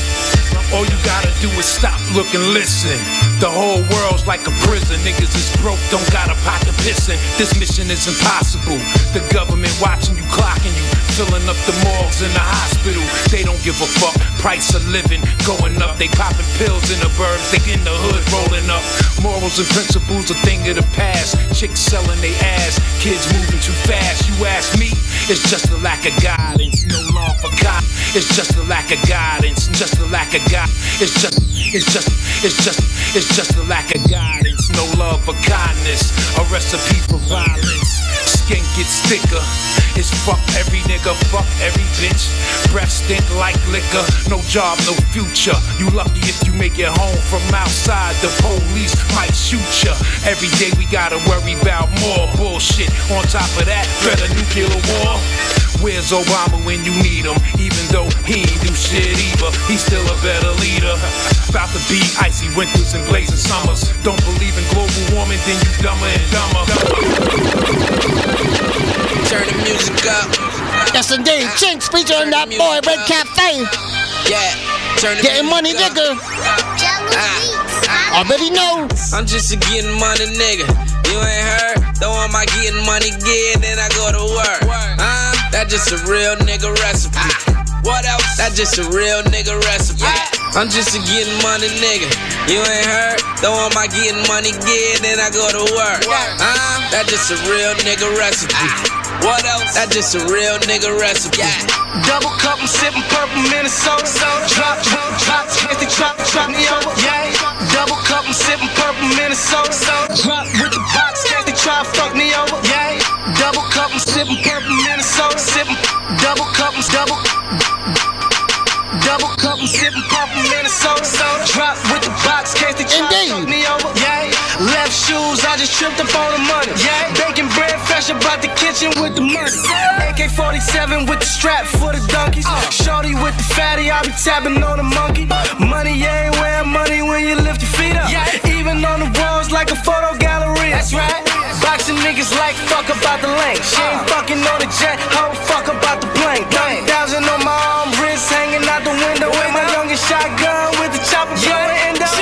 All you gotta do is stop, look, and listen. The whole world's like a prison. Niggas is broke, don't got a pocket pissing. This mission is impossible. The government watching you, clocking you, filling up the morgues in the hospital. They don't give a fuck. Price of living going up. They popping pills in the burbs. They in the hood rolling up. Morals and principles a thing of the past. Chicks selling they ass. Kids moving too fast. You ask me, it's just a lack of guidance. No law for cop. It's just a lack of guidance. Just a lack of guidance. It's just, it's just, it's just, it's just a lack of guidance. No love for kindness. A recipe for violence. Skin gets thicker. It's fuck every nigga, fuck every bitch. Breath stink like liquor. No job, no future. You lucky if you make it home from outside. The police might shoot ya. Every day we gotta worry about more bullshit. On top of that, threat of nuclear war. Where's Obama when you need him? Even though he ain't do shit either, he's still a better leader. About to be icy winters and blazing summers. Don't believe in global warming, then you dumber and dumber. Turn the music up. Yes indeed, Jinx featuring that boy Red Cafe. Yeah, turn the getting money, up. Nigga. Ah, already know. I'm just a getting money, nigga. You ain't heard? Though I'm out getting money, gear, then I go to work. Uh, that just a real nigga recipe. Ah. What else? That just a real nigga recipe. Yeah. I'm just a getting money nigga. You ain't heard? Though I'm out getting money, gear, then I go to work. work. Uh, that just a real nigga recipe. Ah. What else? That's just a real nigga recipe. Yeah. Double cup, I'm sipping purple Minnesota. Drop, drop, drop, twist it, drop, drop me over. Yeah. Double cup, I'm sipping purple Minnesota. Drop with the box, can't they try to fuck me over? Yeah. Double cup, I'm sipping purple Minnesota. Sipping double cup, I'm double. Double cup, I'm sipping purple Minnesota. Drop with the box, can't they try to fuck me over? Yeah. Left shoes, I just tripped up on the money. Yeah. Baking bread fresh about the kitchen with the money. A K forty-seven with the strap for the donkeys. Uh, Shorty with the fatty, I be tapping on the monkey. Money, you ain't wearing money when you lift your feet up. Yeah. Even on the walls like a photo gallery. That's right. Boxing niggas like fuck about the lane. She ain't fucking on the jet, hoe fuck about the plane. thirty thousand on my arm, wrist hanging out the window. With my youngest shotgun with the chopper blowing end up.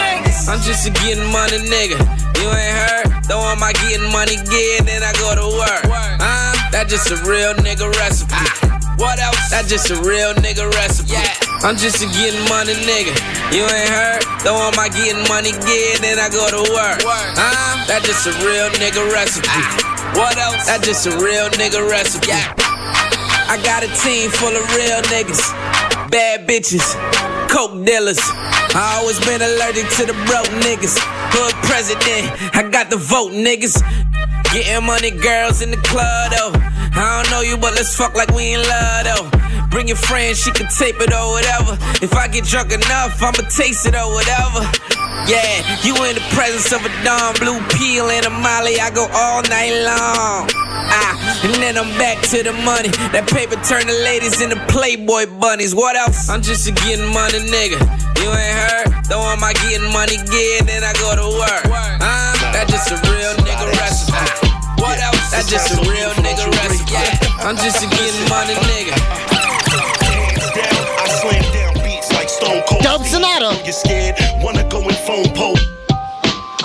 I'm just a getting money nigga. You ain't heard? Though I'm out getting money, gear, then I go to work. Uh, that's just a real nigga recipe. Ah, what else? That's just a real nigga recipe. Yeah. I'm just a getting money nigga. You ain't heard? Though I'm out getting money, gear, then I go to work. Uh, that's just a real nigga recipe. Ah, what else? That's just a real nigga recipe. Yeah. I got a team full of real niggas, bad bitches, coke dealers. I always been allergic to the broke niggas. Hood president, I got the vote niggas. Getting money girls in the club though. I don't know you but let's fuck like we in love though. Bring your friend, she can tape it or whatever. If I get drunk enough, I'ma taste it or whatever. Yeah, you in the presence of a dawn, blue peel and a molly, I go all night long. Ah, and then I'm back to the money. That paper turn the ladies into Playboy bunnies. What else? I'm just a getting money nigga. You ain't heard? Though I'm out getting money, yeah, then I go to work. Um, that's just a real nigga recipe. What else? That's just a real nigga recipe. I'm just a getting money nigga. Hands down, I slam down beats like Stone Cold. Dub Sonata. You scared? Wanna go and phone pole?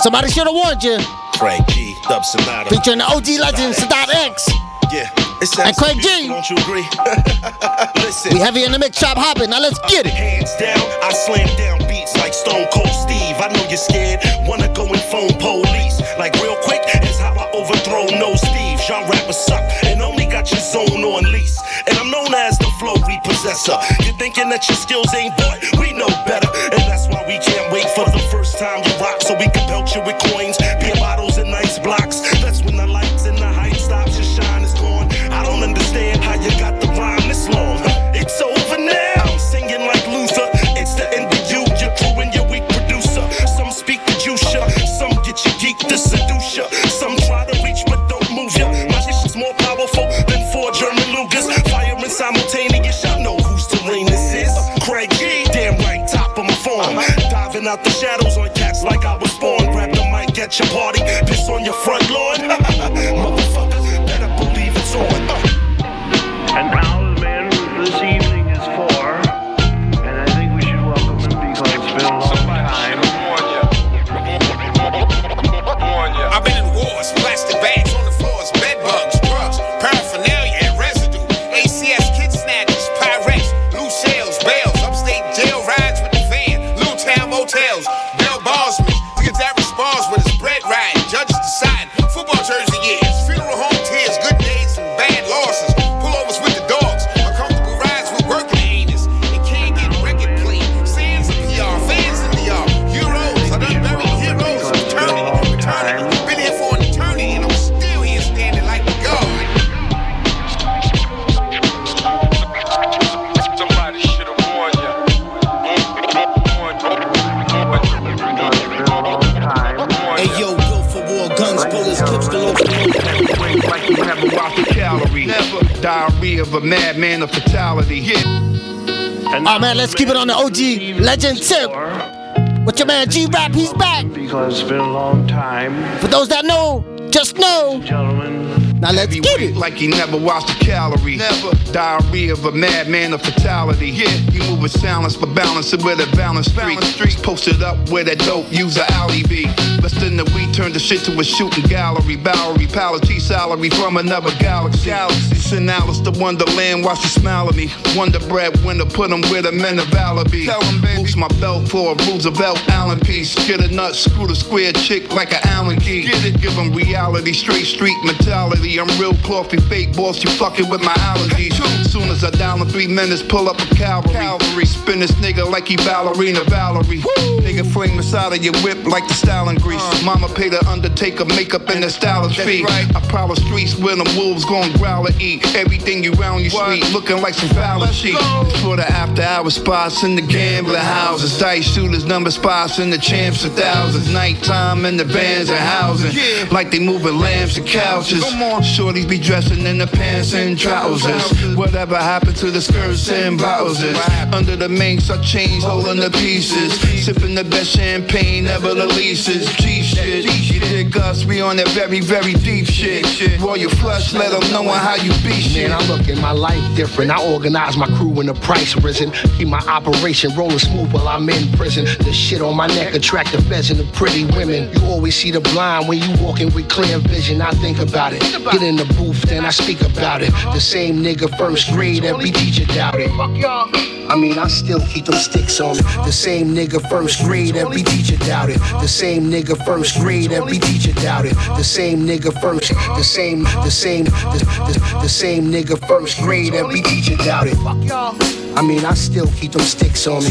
Somebody should have warned you. Craig G, Dub Sonata. Featuring the O G legend Sadat X. Yeah, it's and Craig G. Don't you agree? Listen, we heavy in the mix, chop hopping. Now let's get it. Hands down, I slam down. Like Stone Cold Steve, I know you're scared. Wanna go and phone police? Like real quick is how I overthrow no Steve. Y'all rappers suck and only got your zone on lease. And I'm known as the flow repossessor. You're thinking that your skills ain't bought? We know better, and that's why we can't wait for the first time you rock, so we can pelt you with coins, beer bottles, and nice blocks. That's when the lights and the hype stops. Your shine is gone. I don't understand how you got the rhyme this long. It's over now. I'm singing like Luther. It's the end. To seduce ya, some try to reach but don't move ya. My shit's more powerful than four German Lugas, firing simultaneous. Y'all know whose terrain this is. Craig G, damn right, top of my form. Diving out the shadows on cats like I was born. Grab the mic at your party, piss on your front lawn. Motherfuckers, better believe it's on. Uh. And now the man this evening is for, and I think we should welcome him because it's been a long time. I've been in wars, plastic bags on the floors, bed bugs, drugs, paraphernalia and residue, A C S kid snatchers, Pyrex, loose sales, bails, upstate jail rides with the van, little town motels, bell ballsmen, niggas that responds when it's bread riding, judges decide, football jersey years, funeral home tears, good days and bad losses, pullovers with the dogs, uncomfortable rides with working anus, it can't get record clean, sands in P R, fans in D R, heroes, I done buried heroes, eternity, eternity. Diary of a madman of fatality. Yeah. Oh man, let's keep it on the O G legend tip. With your man G-Rap, he's back. Because it's been a long time. For those that know, just know. Gentlemen. Now let's get it. Like he never watched a calorie. Never. Diary of a madman of fatality. Yeah. You move with silence for balance and with a balance street. Streets posted up where that dope user alley be. Best in the weed turned the shit to a shooting gallery. Bowery, Palette, salary from another galaxy. Galaxy. Send Alice to Wonderland, watch you smile at me. Wonder bread winner, put them where the men of valor be. Tell them, baby. Boost my belt for a Roosevelt Allen piece. Get a nut, screw the square chick like an Allen key. Get it, give them reality, straight street mentality. G, I'm real coffee, fake boss, you fucking with my allergies. Soon as I dial in three minutes, pull up a cavalry. Calvary. Spin this nigga like he ballerina Valerie. Woo. Nigga flame inside of your whip like the Stalin grease. Uh. Mama paid the undertaker makeup and the stylist fee. Right. I prowl the streets where them wolves gon' growl and eat. Everything you round, you sweet, looking like some foul sheep. For the after hour spots in the gambling houses. Dice shooters, number spots in the champs of thousands. Nighttime in the vans and housing. Yeah. Like they moving lambs and couches. Shorties be dressing in the pants and trousers. Whatever happened to the skirts and blouses? Under the minks I chains holding the pieces. Sipping the best champagne ever the leases. G shit, you dig us, we on that very, very deep shit. Roll your flush, let them know how you be shit. Man, I'm looking my life different. I organize my crew when the price risen. Keep my operation rolling smooth while I'm in prison. The shit on my neck attract the pheasant of pretty women. You always see the blind when you walking with clear vision. I think about it. Get in the booth, then I speak about it. The same nigga first grade, every teacher doubted. Fuck y'all. I mean, I still keep them sticks on me. The same nigga first grade, every teacher doubted. The same nigga first grade, every teacher doubted. The same nigga first, the same, the same, the, the, the same nigga first grade, every teacher doubted. Fuck y'all. I mean, I still keep them sticks on me.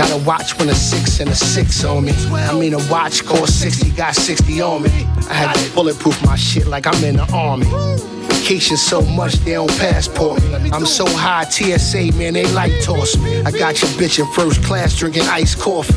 Got a watch when a six and a six on me. I mean, a watch cost sixty, got sixty on me. I had to bulletproof my shit like I'm in the army. Vacation so much they don't passport me. I'm so high, T S A, man, they like toss me. I got your bitch in first class drinking iced coffee.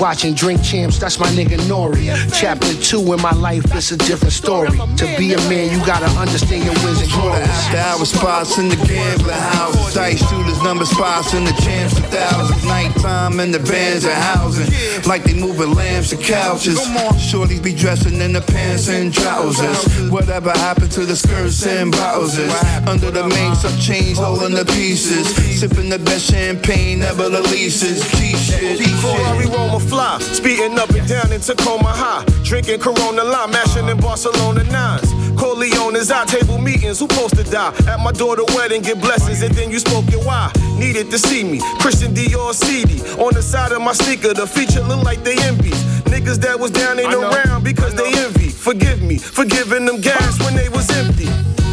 Watching Drink Champs, that's my nigga Nori. Chapter two in my life, it's a different story. To be a man, you gotta understand your wins and glories. There was spots in the gambling houses. Dice shooters, number spots in the champs of thousands. Nighttime in the vans and housing. Like they moving lambs and couches. Shorties be dressing in the pants and trousers. Whatever happened to the skirts and blouses. Under the minks of chains holding the pieces. Sipping the best champagne ever the leases. G shit. Before I re-roll my fly, speeding up and down in Tacoma High. Drinking Corona Lime, mashing in Barcelona nines. Corleone is our table meetings. Who supposed to die? At my daughter's wedding, get blessings, and then you spoke your why. Needed to see me. Christian Dior C D on the side of my sneaker. The feature look like they envy. Niggas that was down ain't around because they envy. Forgive me for giving them gas when they was empty.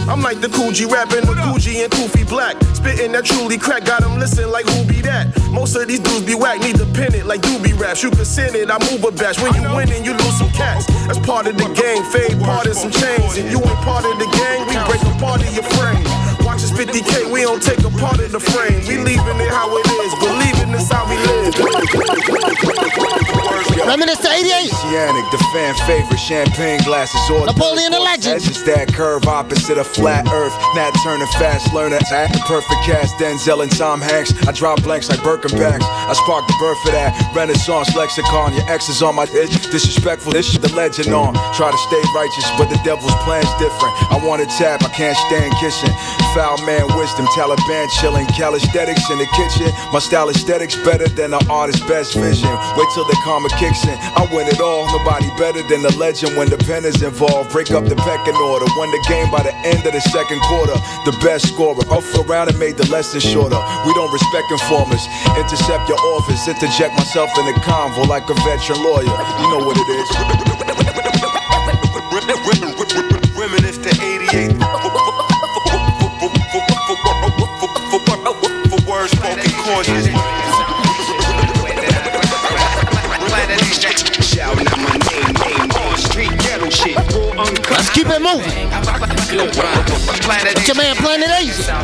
I'm like the Coogee rapping, the Coogee and Koofy Black. Spitting that truly crack, got them listen like who be that. Most of these dudes be whack, need to pin it like doobie raps. You can send it, I move a batch. When you winning, you lose some cats. That's part of the gang, fade part of some chains. If you ain't part of the gang, we break a part of your frame. Watch us fifty K, we don't take a part of the frame. We leaving it how it is, believing this how we live. Reminisce eighty-eight. Oceanic, the fan favorite, champagne glasses. Napoleon the legend. That's just that curve opposite of flat earth. Nat Turner, fast learner. Perfect cast, Denzel and Tom Hanks. I drop blanks like Birkenbacks. I spark the birth of that Renaissance lexicon. Your ex is on my dick. Disrespectful, this shit the legend on. Try to stay righteous, but the devil's plan's different. I want to tap, I can't stand kissing. Foul man wisdom, Taliban chilling. Calisthenics in the kitchen. My style aesthetics better than the artist's best vision. Wait till the karma kicks. I win it all, nobody better than the legend when the pen is involved. Break up the pecking order, won the game by the end of the second quarter. The best scorer, off around and made the lesson shorter. We don't respect informers, intercept your office, interject myself in the convo like a veteran lawyer. You know what it is. Reminisce to eighty-eight. For words spoken cautious. Let's keep it moving. It's your man Planet Asia.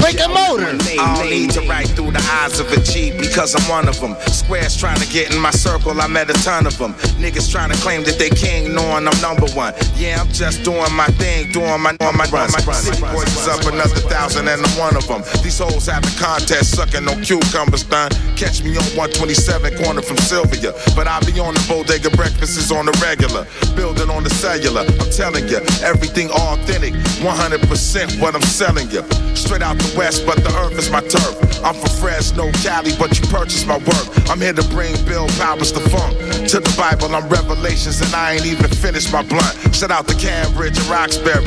Break a motor. I don't need to write through the eyes of a G because I'm one of them. Squares trying to get in my circle, I met a ton of them. Niggas trying to claim that they king, knowing I'm number one. Yeah, I'm just doing my thing, doing my doing my runs. City boys is up another thousand and I'm one of them. These hoes having contests, sucking on cucumbers, done. Catch me on one twenty-seven corner from Sylvia, but I'll be on the bodega. Breakfast is on the regular, building on the cellular. I'm telling ya, everything authentic, one hundred percent what I'm selling ya. Straight out the west, but the earth is my turf. I'm from Fresno, Cali, but you purchased my work. I'm here to bring Bill Powers the funk to the Bible. I'm Revelations, and I ain't even finished my blunt. Shout out to Cambridge and Roxbury,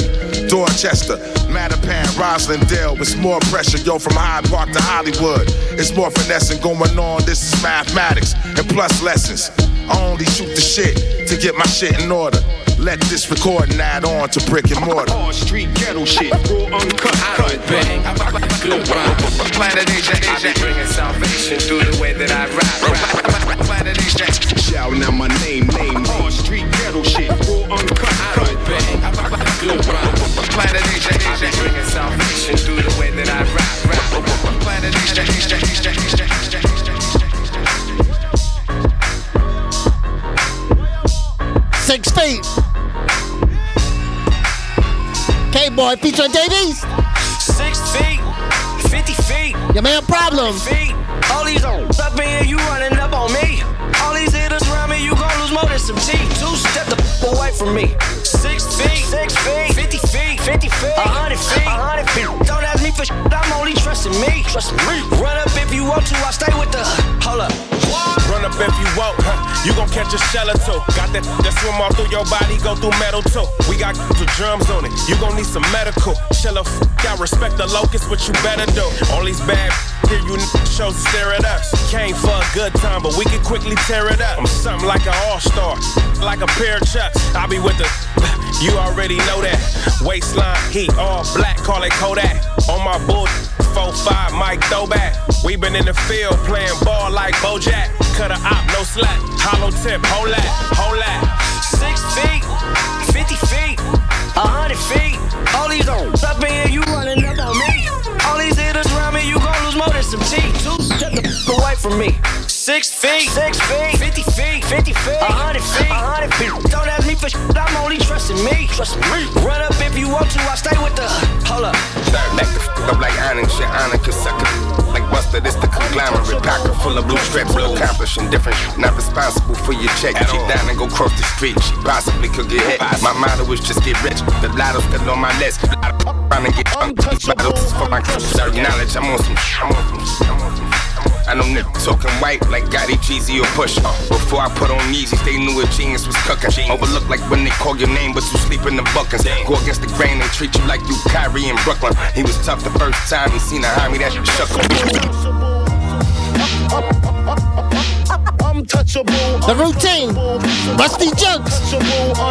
Dorchester, Mattapan, Roslyn Dale. It's more pressure, yo, from Hyde Park to Hollywood. It's more finessing going on. This is mathematics and plus lessons. I only shoot the shit to get my shit in order. Let this recording add on to brick and mortar. All street ghetto shit, raw uncut, cut bang, good rhymes. Planet Asia, Asia, bringing salvation through the way that I rap. Planet Asia, shouting out my name, name. All street ghetto shit, raw uncut, cut bang, good rhymes. Planet Asia, Asia, bringing salvation through the way that I rap. Planet Asia, Asia, Asia, Asia. Six feet. K-Boy featuring Davies. Six feet, fifty feet. Your man Problem. Feet. All these up in here, you running up on me. All these hitters around me, you gon' lose more than some teeth. Two step the f away from me. Six feet, six feet, fifty feet, fifty feet, a hundred feet, a hundred feet. Don't ask me for shit, I'm only trusting me. Trust me. Run up if you want to, I stay with the hold up. What? Run up if you want, huh? You gon' catch a shell or two. Got that that swim all through your body, go through metal too. We got the drums on it, you gon' need some medical. Shell of f- I respect the locust, what you better do. All these bad here, you n- shows stare at us. Came for a good time, but we can quickly tear it up. I'm something like an all-star, like a pair of chucks. I be with the you already know that. Waistline heat, all black, call it Kodak. On my bull, four five, Mike throwback. We been in the field playing ball like Bojack. Cut a op, no slack, hollow tip, hold that, hold that. Six feet, fifty feet, a hundred feet. All these old up in here, you running up on me. All these hitters around me, you gon' lose more than some teeth. Two step the f away from me. Six feet, six feet, fifty feet, fifty feet, a hundred feet, a hundred feet. Don't ask me for shit, I'm only trusting me. Trust me. Run up if you want to, I stay with the hold up. Third back the f up like iron and shit, iron and sucker. Like Buster, this the conglomerate pocket full of blue strips, accomplishing different shit. Not responsible for your check. She down and go cross the street. She possibly could get hit. My motto is just get rich. The lotto's still on my list. Trying to get bottles for my crew. Certain knowledge, I'm on some shit. I know niggas talking white like Gotti, Jeezy, or Push. Before I put on Yeezys, they knew a genius was cooking. Overlooked like when they call your name, but you sleep in the buckets. Go against the grain, they treat you like you Kyrie in Brooklyn. He was tough the first time he seen a homie that shook him. The routine, Rusty Jokes,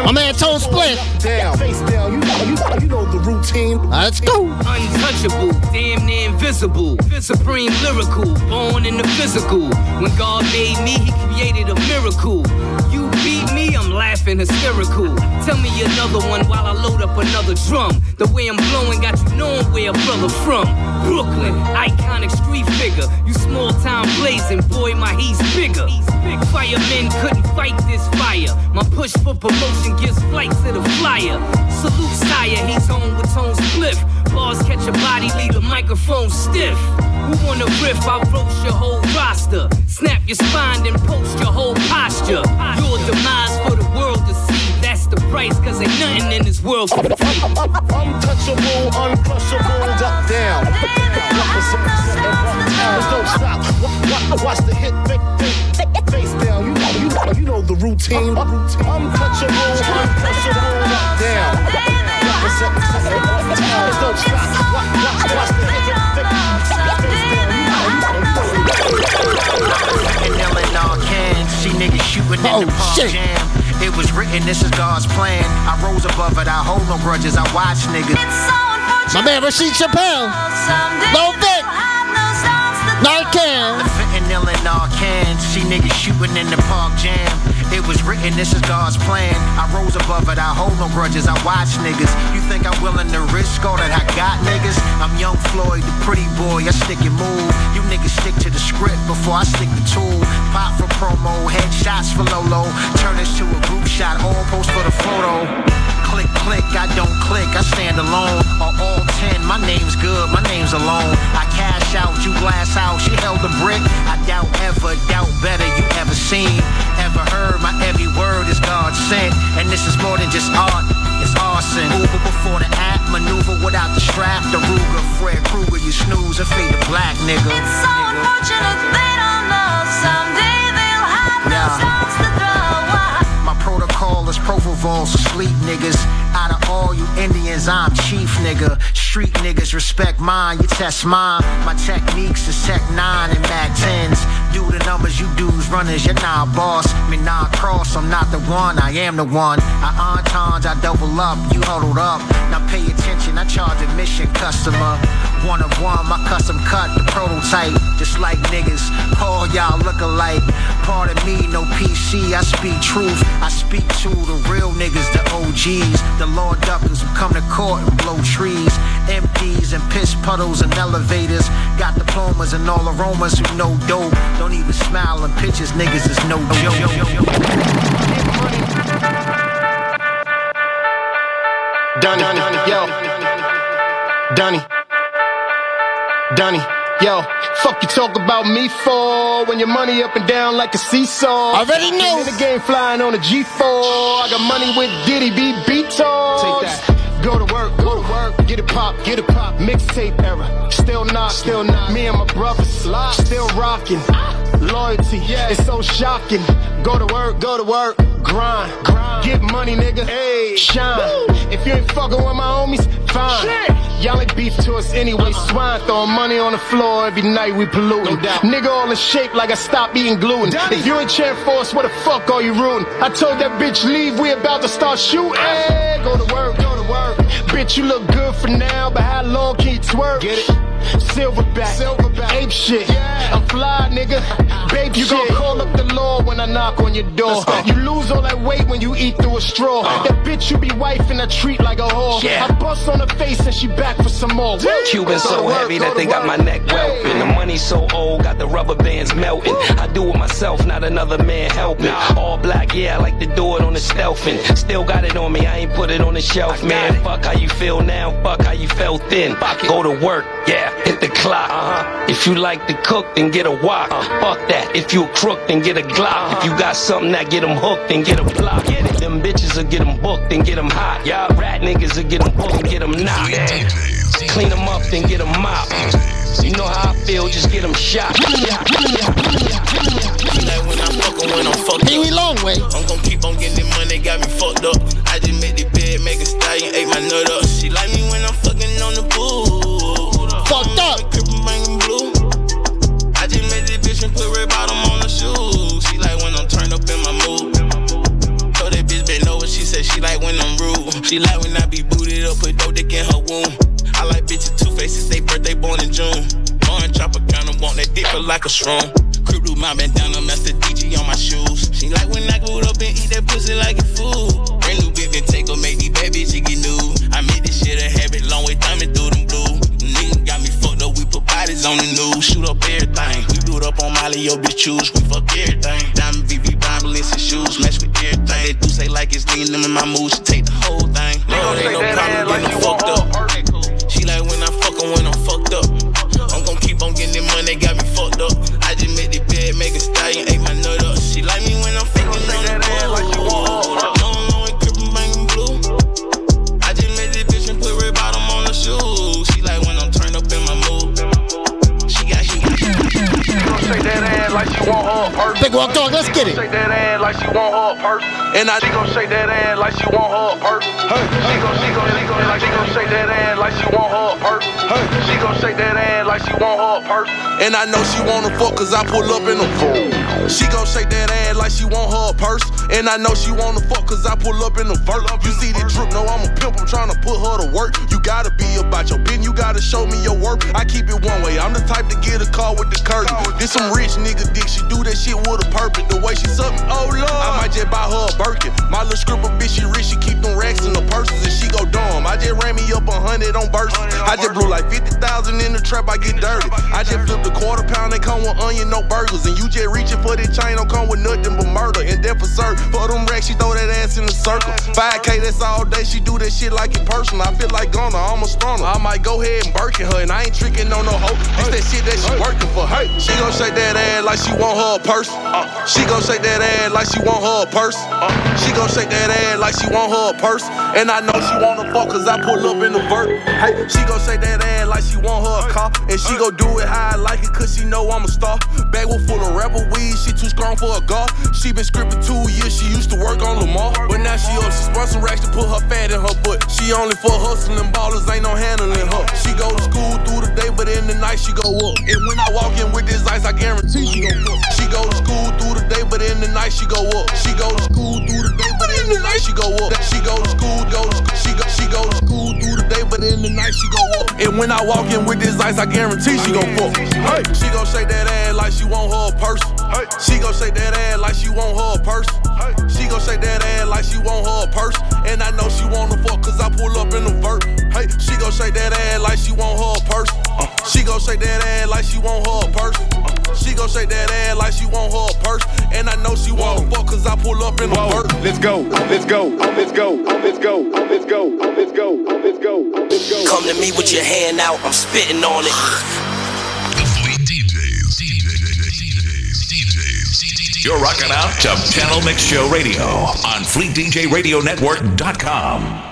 my man Tone Split. Down. Face down. You know, you know, you know the routine. Let's go. Untouchable, damn near invisible, supreme lyrical, born in the physical. When God made me, He created a miracle. You beat me, I'm laughing hysterical. Tell me another one while I load up another drum. The way I'm blowing got you knowing where a brother from. Brooklyn, iconic street figure. You small town blazing, boy, my heat's bigger. Firemen couldn't fight this fire. My push for promotion gives flight to the flyer. Salute sire, he's home with Tone Spliff. Bars catch a body, leave the microphone stiff. Who wanna riff? I roast your whole roster. Snap your spine, then post your whole posture. Your demise for the world to see. That's the price, cause ain't nothing in this world for free. Untouchable, uncrushable, duck down. Don't stop. Watch the hit, face down. You know, you know, you know the routine. Untouchable, uncrushable, duck down. Oh shit. It was written, this is God's plan. I rose above it, I hold no grudges, I watch niggas. My man Rasheed Chappelle, Lil Vic, Narcan. The fentanyl in our cans, see niggas shooting in the park jam. It was written, this is God's plan. I rose above it, I hold no grudges, I watch niggas. You think I'm willing to risk all that I got, niggas? I'm young Floyd, the pretty boy, I stick and move. You niggas stick to the script before I stick the tool. Pop for promo, headshots for Lolo. Turn this to a group shot, all post for the photo. Click, click, I don't click, I stand alone. On all ten, my name's good, my name's alone. I cash out, you glass out, she held the brick. I doubt ever, doubt better you ever seen, ever heard. My every word is God sent, and this is more than just art, it's arson. Uber before the app, maneuver without the strap. The Ruger, Fred Krueger, you snooze and fade to black, nigga. It's so unfortunate they don't know. Someday they'll have those guns to throw up. My protocol is Provol, so sleep niggas. Out of all you Indians, I'm chief, nigga. street niggas respect mine. You test mine. My techniques is Tech nine and Mac tens. Do the numbers, you dudes runners, you're not boss. Me not cross, I'm not the one, I am the one. I entends, I double up, you huddled up. Now pay attention, I charge admission, customer. One of one, my custom cut, the prototype. Just like niggas, all y'all look alike. Pardon me, no P C, I speak truth. I speak to the real niggas, the O Gs. The Lord Duckers who come to court and blow trees. M Ps and piss puddles and elevators. Got diplomas and all aromas who know dope. Don't even smile on pictures, niggas is no joke. Donnie, yo. Donnie. Donnie, yo. Fuck you talk about me for when your money up and down like a seesaw. Already know. In the game flying on a G four. I got money with Diddy B. B-Talks. Take that. Go to work, go to work, get it pop, get it pop. Mixtape era, still not, still not. Me and my brothers, still rocking. Loyalty, yeah, it's so shocking. Go to work, go to work, grind, grind. Get money, nigga, hey, shine. Woo. If you ain't fucking with my homies, fine. Shit. Y'all ain't beef to us anyway. Uh-uh. Swine throwing money on the floor every night we polluting. No doubt. Nigga all in shape like I stopped eating gluten. Daddy. If you ain't cheering for us, what the fuck are you rooting? I told that bitch leave, we about to start shooting. Hey, go to work, go to work. Bitch, you look good for now, but how long can you twerk? Get it? Silverback, Silverback. Ape shit. Yeah. I'm fly, nigga. Babe, you gon' call up the law when I knock on your door. You lose all that weight when you eat through a straw. Uh. That bitch you be wife and I treat like a whore. Yeah. I bust on her face and she back for some more. Cuban's so work, heavy that they got my neck welping. Hey. The money so old, got the rubber bands melting. Woo. I do it myself, not another man helping. Nah. All black, yeah, I like to do it on the stealthin'. Still got it on me, I ain't put it on the shelf, I man. Fuck how you feel now, fuck how you felt then. Go to work, yeah. Hit the clock. Uh-huh. If you like to cook, then get a wok. Uh-huh. Fuck that. If you a crook, then get a Glock. Uh-huh. If you got something that get them hooked, then get a block. Get it. Them bitches will get them booked, then get them hot. Y'all rat niggas will get them booked, get them knocked. Yeah. Clean them up, then get them mopped. You know how I feel, just get them shot. Yeah. Like when I'm fucking, when I'm fucked up. Long way. I'm gon' keep on getting the money, got me fucked up. I just made the bed, make a stallion, ate my nut up. She like me when I'm fucking on the pool. Fucked up. I just made this bitch and put red bottom on her shoes. She like when I'm turned up in my mood. So that bitch been over, she said she like when I'm rude. She like when I be booted up, put dope dick in her womb. I like bitches two faces, they birthday born in June. Born chopper kinda want that dick for like a shroom. Creep through my bandana, master D G on my shoes. She like when I go up and eat that pussy like a fool. Brand new bitch then take her, make these bad bitches get new. I made this shit a habit, long way thumbing through them blue. Bodies on the news, shoot up everything. We boot up on Molly, yo bitch choose, we fuck everything. Diamond V V, bomb, Balenciaga shoes, match with everything. They do say like it's lean, them in my mood, she take the whole thing. Lord, ain't no problem getting like fucked up. She like when I fuck her, when I'm fucked up. I'm gon' keep on getting the money, got me fucked up. I just made the bed, make a stallion, ate my nut up. She like me when I'm fucking on the board. Like she want her purse. Big Bob Dog, let's get it. Shake that ass like she want her purse. And I she gon' shake that ass like she want her purse. Hey, she gon' she gon' she gon' like she gon' shake that ass like she want her purse. Hey, she gon' shake that ass like she want her purse. And I know she wanna fuck 'cause I pull up in a fool. She gon' shake that ass like she want her purse. And I know she wanna fuck 'cause I pull up in a vert. You see the drip? No, I'm a pimp. I'm tryna put her to work. You gotta be about your bin. You gotta show me your work. I keep it one way. I'm the type to get a call with the curtain. This some rich nigga. Dick, she do that shit with a purpose. The way she suck me, oh lord, I might just buy her a Birkin. My little scribble bitch, she rich, she keep them racks in her purses and she go dumb. I just ran me up a hundred on bursts. I just blew like fifty thousand in the trap, I get dirty. I just flipped a quarter pound and come with onion, no burgers. And you just reaching for this chain, don't come with nothing but murder. And then for certain, for them racks, she throw that ass in a circle. five K, that's all day, she do that shit like it personal. I feel like Gunner, I'm a stunner. I might go ahead and Birkin her, and I ain't tricking on no hoe. This that shit that she working for. Hey, she gon' shake that ass like she want her a purse. Uh, she gon' shake that ass like she want her a purse. Uh, she gon' shake that ass like she want her a purse. And I know she wanna fuck 'cause I pull up in the vert. Hey, she gon' shake that ass like she want her a car. And she gon' do it how I like it 'cause she know I'm a star. Bag was full of rapper weed, she too strong for a golf. She been scripting two years, she used to work on Lamar. But now she up, she run some racks to put her fat in her butt. She only for hustling ballers, ain't no handling her. She go to school through the day, but in the night she go up. And when I walk in with this ice, I guarantee she gon' fuck. She go to school through the day, but in the night she go up. She go to school through the day, but in the night she go up. She go to school, go to school. She go, she go to school through the day, but in the night she go up. And when I walk in with this ice, I guarantee she gon' fuck. Hey, she gon' shake that ass like she want her a purse. Hey, she gon' shake that ass like she want her a purse. Hey, she gon' shake that ass like she want her a purse. And I know she wanna fuck cause I pull up in the vert. Hey, she gon' shake that ass like she want her a purse. Uh, she gon' shake that ass like she want her a purse. Uh, she gon' shake that ass like she want her a purse. And I know she wanna fuck cause I pull up in the vert. Let's go, let's go, let's go, let's go, let's go, let's go, let's go, let's go. Come to me with your hand out, I'm spitting on it. You're rocking out to Channel Mix Show Radio on Fleet D J Radio Network dot com.